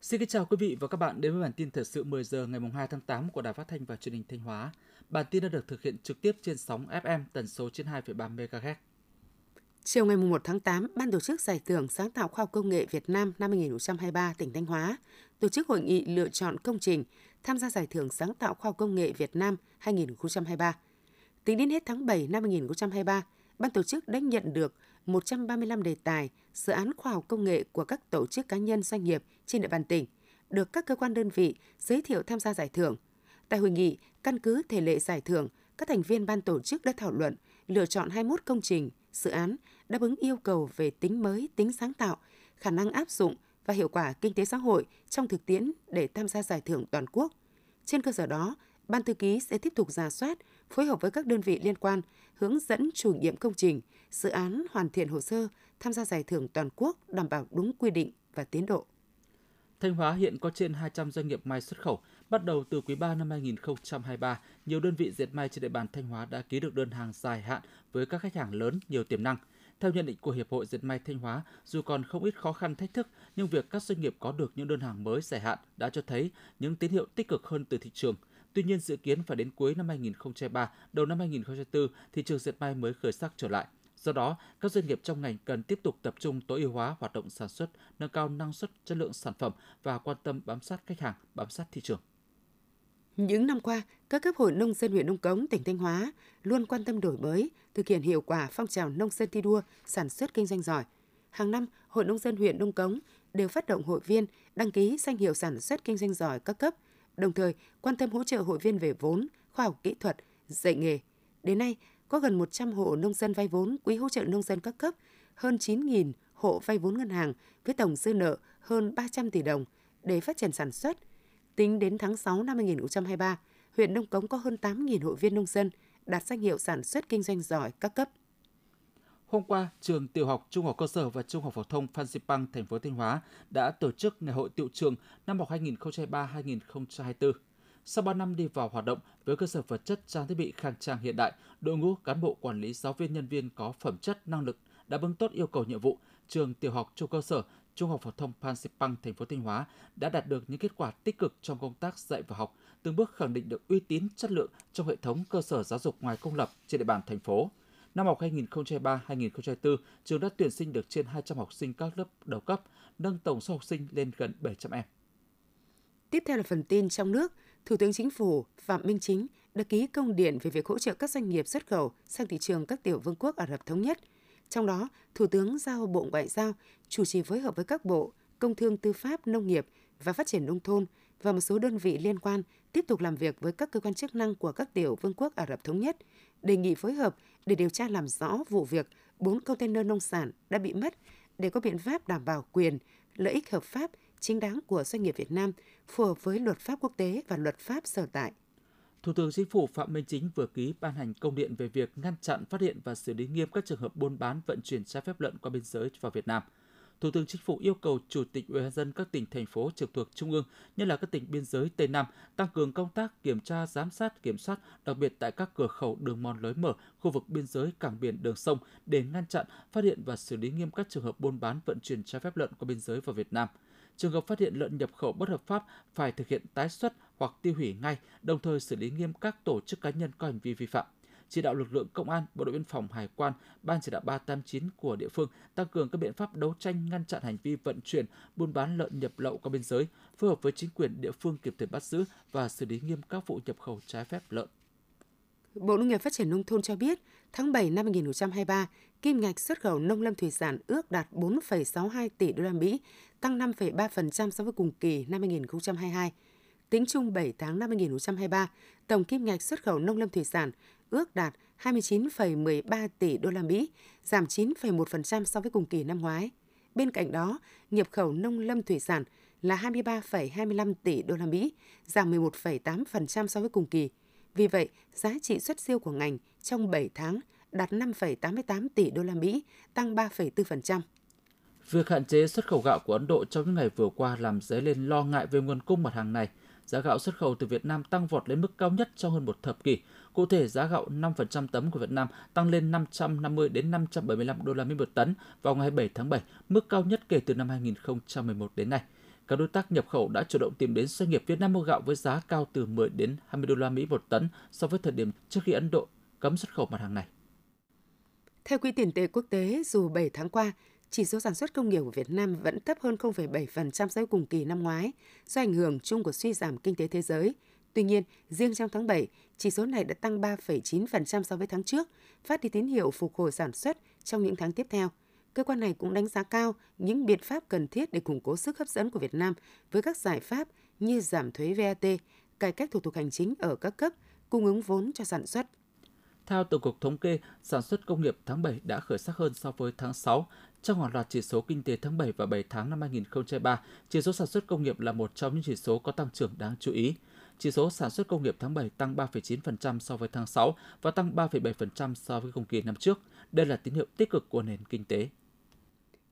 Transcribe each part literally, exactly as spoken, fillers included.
Xin kính chào quý vị và các bạn đến với bản tin thời sự mười giờ ngày hai tháng tám của Đài Phát thanh và truyền hình Thanh Hóa. Bản tin đã được thực hiện trực tiếp trên sóng ép em tần số trên hai phẩy ba mê ga héc. Chiều ngày một tháng tám, Ban tổ chức Giải thưởng Sáng tạo Khoa học Công nghệ Việt Nam năm hai không hai ba tỉnh Thanh Hóa tổ chức hội nghị lựa chọn công trình tham gia Giải thưởng Sáng tạo Khoa học Công nghệ Việt Nam hai không hai ba. Tính đến hết tháng bảy năm hai không hai ba, Ban tổ chức đã nhận được một trăm ba mươi lăm đề tài, dự án khoa học công nghệ của các tổ chức cá nhân doanh nghiệp trên địa bàn tỉnh, được các cơ quan đơn vị giới thiệu tham gia giải thưởng. Tại hội nghị, căn cứ thể lệ giải thưởng, các thành viên ban tổ chức đã thảo luận, lựa chọn hai mươi mốt công trình, dự án đáp ứng yêu cầu về tính mới, tính sáng tạo, khả năng áp dụng và hiệu quả kinh tế xã hội trong thực tiễn để tham gia giải thưởng toàn quốc. Trên cơ sở đó, Ban thư ký sẽ tiếp tục rà soát, phối hợp với các đơn vị liên quan, hướng dẫn chủ nhiệm công trình, dự án hoàn thiện hồ sơ tham gia giải thưởng toàn quốc đảm bảo đúng quy định và tiến độ. Thanh Hóa hiện có trên hai trăm doanh nghiệp may xuất khẩu. Bắt đầu từ quý ba năm hai không hai ba, nhiều đơn vị dệt may trên địa bàn Thanh Hóa đã ký được đơn hàng dài hạn với các khách hàng lớn nhiều tiềm năng. Theo nhận định của Hiệp hội Dệt may Thanh Hóa, dù còn không ít khó khăn thách thức, nhưng việc các doanh nghiệp có được những đơn hàng mới dài hạn đã cho thấy những tín hiệu tích cực hơn từ thị trường. Tuy nhiên, dự kiến phải đến cuối năm hai không hai ba, đầu năm hai không hai tư, thị trường dệt may mới khởi sắc trở lại. Do đó, các doanh nghiệp trong ngành cần tiếp tục tập trung tối ưu hóa hoạt động sản xuất, nâng cao năng suất, chất lượng sản phẩm và quan tâm bám sát khách hàng, bám sát thị trường. Những năm qua, các cấp hội nông dân huyện Nông Cống, tỉnh Thanh Hóa luôn quan tâm đổi mới, thực hiện hiệu quả phong trào nông dân thi đua, sản xuất kinh doanh giỏi. Hàng năm, hội nông dân huyện Nông Cống đều phát động hội viên đăng ký danh hiệu sản xuất kinh doanh giỏi các cấp, đồng thời quan tâm hỗ trợ hội viên về vốn, khoa học kỹ thuật, dạy nghề. Đến nay, có gần một trăm hộ nông dân vay vốn quỹ hỗ trợ nông dân các cấp, hơn chín nghìn hộ vay vốn ngân hàng với tổng dư nợ hơn ba trăm tỷ đồng để phát triển sản xuất. Tính đến tháng sáu năm hai không hai ba, huyện Nông Cống có hơn tám nghìn hội viên nông dân đạt danh hiệu sản xuất kinh doanh giỏi các cấp. Hôm qua, trường Tiểu học, Trung học cơ sở và Trung học phổ thông Phan Xi Păng, thành phố Thanh Hóa đã tổ chức ngày hội tiệu trường năm học hai không hai ba hai không hai tư. Sau ba năm đi vào hoạt động với cơ sở vật chất, trang thiết bị khang trang hiện đại, đội ngũ cán bộ quản lý, giáo viên, nhân viên có phẩm chất, năng lực đáp ứng tốt yêu cầu nhiệm vụ, trường Tiểu học, Trung cơ sở, Trung học phổ thông Phan Xi Păng, thành phố Thanh Hóa đã đạt được những kết quả tích cực trong công tác dạy và học, từng bước khẳng định được uy tín, chất lượng trong hệ thống cơ sở giáo dục ngoài công lập trên địa bàn thành phố. Năm học hai không hai ba hai không hai tư, trường đã tuyển sinh được trên hai trăm học sinh các lớp đầu cấp, nâng tổng số học sinh lên gần bảy trăm em. Tiếp theo là phần tin trong nước. Thủ tướng Chính phủ Phạm Minh Chính đã ký công điện về việc hỗ trợ các doanh nghiệp xuất khẩu sang thị trường các tiểu vương quốc Ả Rập Thống Nhất. Trong đó, Thủ tướng giao Bộ Ngoại giao chủ trì phối hợp với các bộ Công thương, Tư pháp, Nông nghiệp và Phát triển Nông thôn và một số đơn vị liên quan tiếp tục làm việc với các cơ quan chức năng của các tiểu vương quốc Ả Rập Thống Nhất, đề nghị phối hợp để điều tra làm rõ vụ việc bốn container nông sản đã bị mất để có biện pháp đảm bảo quyền, lợi ích hợp pháp, chính đáng của doanh nghiệp Việt Nam, phù hợp với luật pháp quốc tế và luật pháp sở tại. Thủ tướng Chính phủ Phạm Minh Chính vừa ký ban hành công điện về việc ngăn chặn, phát hiện và xử lý nghiêm các trường hợp buôn bán, vận chuyển trái phép lợn qua biên giới vào Việt Nam. Thủ tướng Chính phủ yêu cầu Chủ tịch Ủy ban nhân dân các tỉnh, thành phố trực thuộc Trung ương, nhất là các tỉnh biên giới Tây Nam, tăng cường công tác kiểm tra, giám sát, kiểm soát, đặc biệt tại các cửa khẩu, đường mòn lối mở, khu vực biên giới, cảng biển, đường sông để ngăn chặn, phát hiện và xử lý nghiêm các trường hợp buôn bán, vận chuyển trái phép lợn qua biên giới vào Việt Nam. Trường hợp phát hiện lợn nhập khẩu bất hợp pháp phải thực hiện tái xuất hoặc tiêu hủy ngay, đồng thời xử lý nghiêm các tổ chức, cá nhân có hành vi vi phạm. Chỉ đạo lực lượng công an, bộ đội biên phòng, hải quan, ban chỉ đạo ba tám chín của địa phương tăng cường các biện pháp đấu tranh ngăn chặn hành vi vận chuyển, buôn bán lợn nhập lậu qua biên giới, phối hợp với chính quyền địa phương kịp thời bắt giữ và xử lý nghiêm các vụ nhập khẩu trái phép lợn. Bộ Nông nghiệp Phát triển Nông thôn cho biết, tháng bảy năm hai không hai ba, kim ngạch xuất khẩu nông lâm thủy sản ước đạt bốn phẩy sáu hai tỷ đô la Mỹ, tăng năm phẩy ba phần trăm so với cùng kỳ năm hai không hai hai. Tính chung bảy tháng năm hai không hai ba, tổng kim ngạch xuất khẩu nông lâm thủy sản ước đạt hai mươi chín phẩy mười ba tỷ đô la Mỹ, giảm chín phẩy một phần trăm so với cùng kỳ năm ngoái. Bên cạnh đó, nhập khẩu nông lâm thủy sản là hai mươi ba phẩy hai mươi lăm tỷ đô la Mỹ, giảm mười một phẩy tám phần trăm so với cùng kỳ. Vì vậy, giá trị xuất siêu của ngành trong bảy tháng đạt năm phẩy tám mươi tám tỷ đô la Mỹ, tăng ba phẩy bốn phần trăm. Việc hạn chế xuất khẩu gạo của Ấn Độ trong những ngày vừa qua làm dấy lên lo ngại về nguồn cung mặt hàng này. Giá gạo xuất khẩu từ Việt Nam tăng vọt lên mức cao nhất trong hơn một thập kỷ. Cụ thể, giá gạo năm phần trăm tấm của Việt Nam tăng lên năm trăm năm mươi đến năm trăm bảy mươi lăm đô la Mỹ một tấn vào ngày hai mươi bảy tháng bảy, mức cao nhất kể từ năm hai nghìn không trăm mười một đến nay. Các đối tác nhập khẩu đã chủ động tìm đến doanh nghiệp Việt Nam mua gạo với giá cao từ mười đến hai mươi đô la Mỹ một tấn so với thời điểm trước khi Ấn Độ cấm xuất khẩu mặt hàng này. Theo Quỹ tiền tệ quốc tế, dù bảy tháng qua, chỉ số sản xuất công nghiệp của Việt Nam vẫn thấp hơn không phẩy bảy phần trăm so với cùng kỳ năm ngoái do ảnh hưởng chung của suy giảm kinh tế thế giới. Tuy nhiên, riêng trong tháng bảy, chỉ số này đã tăng ba phẩy chín phần trăm so với tháng trước, phát đi tín hiệu phục hồi sản xuất trong những tháng tiếp theo. Cơ quan này cũng đánh giá cao những biện pháp cần thiết để củng cố sức hấp dẫn của Việt Nam với các giải pháp như giảm thuế vê a tê, cải cách thủ tục hành chính ở các cấp, cung ứng vốn cho sản xuất. Theo Tổng cục Thống kê, sản xuất công nghiệp tháng bảy đã khởi sắc hơn so với tháng sáu. Trong hàng loạt chỉ số kinh tế tháng bảy và bảy tháng năm hai nghìn không trăm hai mươi ba, chỉ số sản xuất công nghiệp là một trong những chỉ số có tăng trưởng đáng chú ý. Chỉ số sản xuất công nghiệp tháng bảy tăng ba phẩy chín phần trăm so với tháng sáu và tăng ba phẩy bảy phần trăm so với cùng kỳ năm trước. Đây là tín hiệu tích cực của nền kinh tế.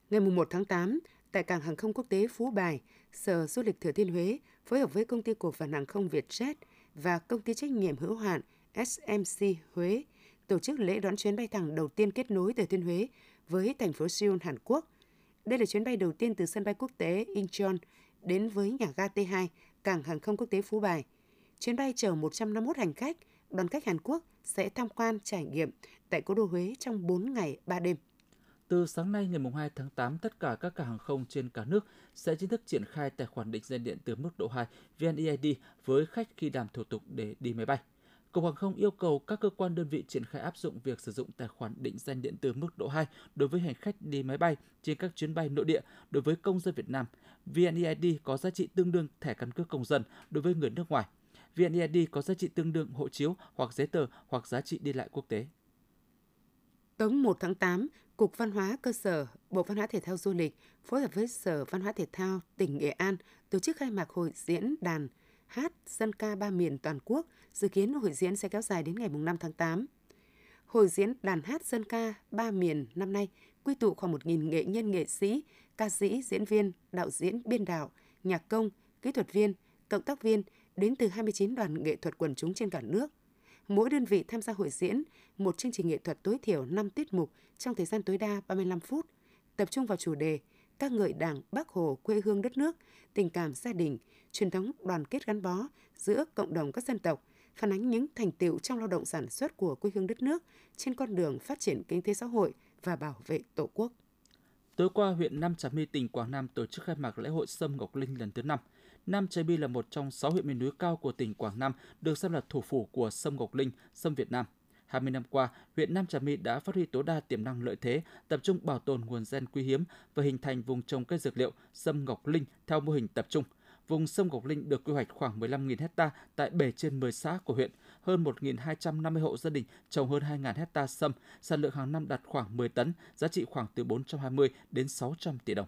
Ngày mùng một tháng tám, tại cảng hàng không quốc tế Phú Bài, Sở Du lịch Thừa Thiên Huế phối hợp với Công ty Cổ phần Hàng không Việt Jet và Công ty Trách nhiệm Hữu hạn ét em xê Huế tổ chức lễ đón chuyến bay thẳng đầu tiên kết nối Thừa Thiên Huế với thành phố Seoul, Hàn Quốc. Đây là chuyến bay đầu tiên từ sân bay quốc tế Incheon đến với nhà ga tê hai, cảng hàng không quốc tế Phú Bài. Chuyến bay chở một trăm năm mươi mốt hành khách, đoàn khách Hàn Quốc sẽ tham quan trải nghiệm tại cố đô Huế trong bốn ngày ba đêm. Từ sáng nay ngày hai tháng tám, tất cả các cảng hàng không trên cả nước sẽ chính thức triển khai tài khoản định danh điện tử mức độ hai vê en i đê với khách khi làm thủ tục để đi máy bay. Cục Hàng không yêu cầu các cơ quan đơn vị triển khai áp dụng việc sử dụng tài khoản định danh điện tử mức độ hai đối với hành khách đi máy bay trên các chuyến bay nội địa đối với công dân Việt Nam. vê en i đê có giá trị tương đương thẻ căn cước công dân đối với người nước ngoài. vê en i đê có giá trị tương đương hộ chiếu hoặc giấy tờ hoặc giá trị đi lại quốc tế. Tối mùng một tháng tám, Cục Văn hóa Cơ sở, Bộ Văn hóa Thể thao Du lịch phối hợp với Sở Văn hóa Thể thao tỉnh Nghệ An tổ chức khai mạc hội diễn đàn hát dân ca ba miền toàn quốc, dự kiến hội diễn sẽ kéo dài đến ngày năm tháng tám. Hội diễn đàn hát dân ca ba miền năm nay quy tụ khoảng một nghìn nghệ nhân nghệ sĩ, ca sĩ, diễn viên, đạo diễn, biên đạo, nhạc công, kỹ thuật viên, cộng tác viên đến từ hai mươi chín đoàn nghệ thuật quần chúng trên cả nước. Mỗi đơn vị tham gia hội diễn một chương trình nghệ thuật tối thiểu năm tiết mục trong thời gian tối đa ba mươi lăm phút, tập trung vào chủ đề ca ngợi Đảng, Bác Hồ, quê hương đất nước, tình cảm gia đình, truyền thống đoàn kết gắn bó giữa cộng đồng các dân tộc, phản ánh những thành tựu trong lao động sản xuất của quê hương đất nước trên con đường phát triển kinh tế xã hội và bảo vệ Tổ quốc. Tối qua, huyện Nam Trà My, tỉnh Quảng Nam tổ chức khai mạc lễ hội Sâm Ngọc Linh lần thứ năm. Nam Trà My là một trong sáu huyện miền núi cao của tỉnh Quảng Nam, được xem là thủ phủ của sâm Ngọc Linh, sâm Việt Nam. hai mươi năm qua, huyện Nam Trà My đã phát huy tối đa tiềm năng lợi thế, tập trung bảo tồn nguồn gen quý hiếm và hình thành vùng trồng cây dược liệu sâm Ngọc Linh theo mô hình tập trung. Vùng sâm Ngọc Linh được quy hoạch khoảng mười lăm nghìn ha tại bảy trên mười xã của huyện, hơn một nghìn hai trăm năm mươi hộ gia đình trồng hơn hai nghìn ha sâm, sản lượng hàng năm đạt khoảng mười tấn, giá trị khoảng từ bốn trăm hai mươi đến sáu trăm tỷ đồng.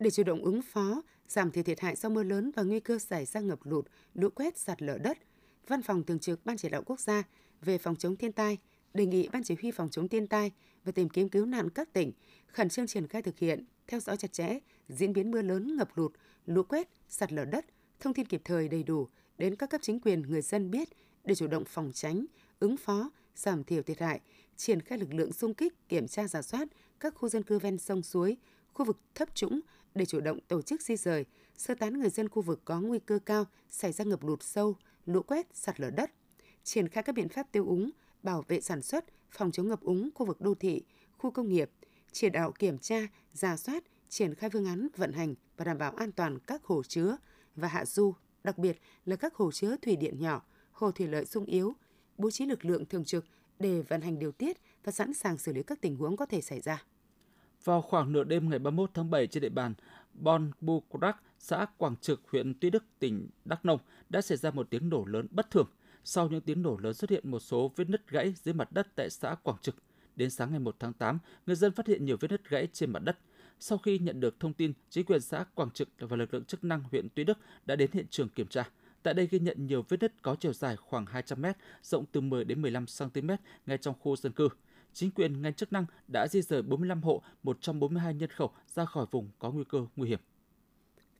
Để chủ động ứng phó, giảm thiểu thiệt hại do mưa lớn và nguy cơ xảy ra ngập lụt, lũ quét, sạt lở đất, Văn phòng Thường trực Ban Chỉ đạo Quốc gia về phòng chống thiên tai đề nghị Ban Chỉ huy phòng chống thiên tai và tìm kiếm cứu nạn các tỉnh khẩn trương triển khai thực hiện, theo dõi chặt chẽ diễn biến mưa lớn, ngập lụt, lũ quét, sạt lở đất, thông tin kịp thời đầy đủ đến các cấp chính quyền, người dân biết để chủ động phòng tránh, ứng phó, giảm thiểu thiệt hại, triển khai lực lượng xung kích, kiểm tra rà soát các khu dân cư ven sông suối, khu vực thấp trũng để chủ động tổ chức di rời, sơ tán người dân khu vực có nguy cơ cao xảy ra ngập lụt sâu, lũ quét, sạt lở đất, triển khai các biện pháp tiêu úng, bảo vệ sản xuất, phòng chống ngập úng khu vực đô thị, khu công nghiệp, chỉ đạo kiểm tra, rà soát, triển khai phương án vận hành và đảm bảo an toàn các hồ chứa và hạ du, đặc biệt là các hồ chứa thủy điện nhỏ, hồ thủy lợi xung yếu, bố trí lực lượng thường trực để vận hành điều tiết và sẵn sàng xử lý các tình huống có thể xảy ra. Vào khoảng nửa đêm ngày ba mươi mốt tháng bảy, trên địa bàn Bon Bu Crac, xã Quảng Trực, huyện Tuy Đức, tỉnh Đắk Nông đã xảy ra một tiếng nổ lớn bất thường. Sau những tiếng nổ lớn xuất hiện một số vết nứt gãy dưới mặt đất tại xã Quảng Trực. Đến sáng ngày một tháng tám, người dân phát hiện nhiều vết nứt gãy trên mặt đất. Sau khi nhận được thông tin, chính quyền xã Quảng Trực và lực lượng chức năng huyện Tuy Đức đã đến hiện trường kiểm tra. Tại đây ghi nhận nhiều vết nứt có chiều dài khoảng hai trăm mét, rộng từ mười đến mười lăm xăng-ti-mét ngay trong khu dân cư. Chính quyền ngành chức năng đã di rời bốn mươi lăm hộ, một trăm bốn mươi hai nhân khẩu ra khỏi vùng có nguy cơ nguy hiểm.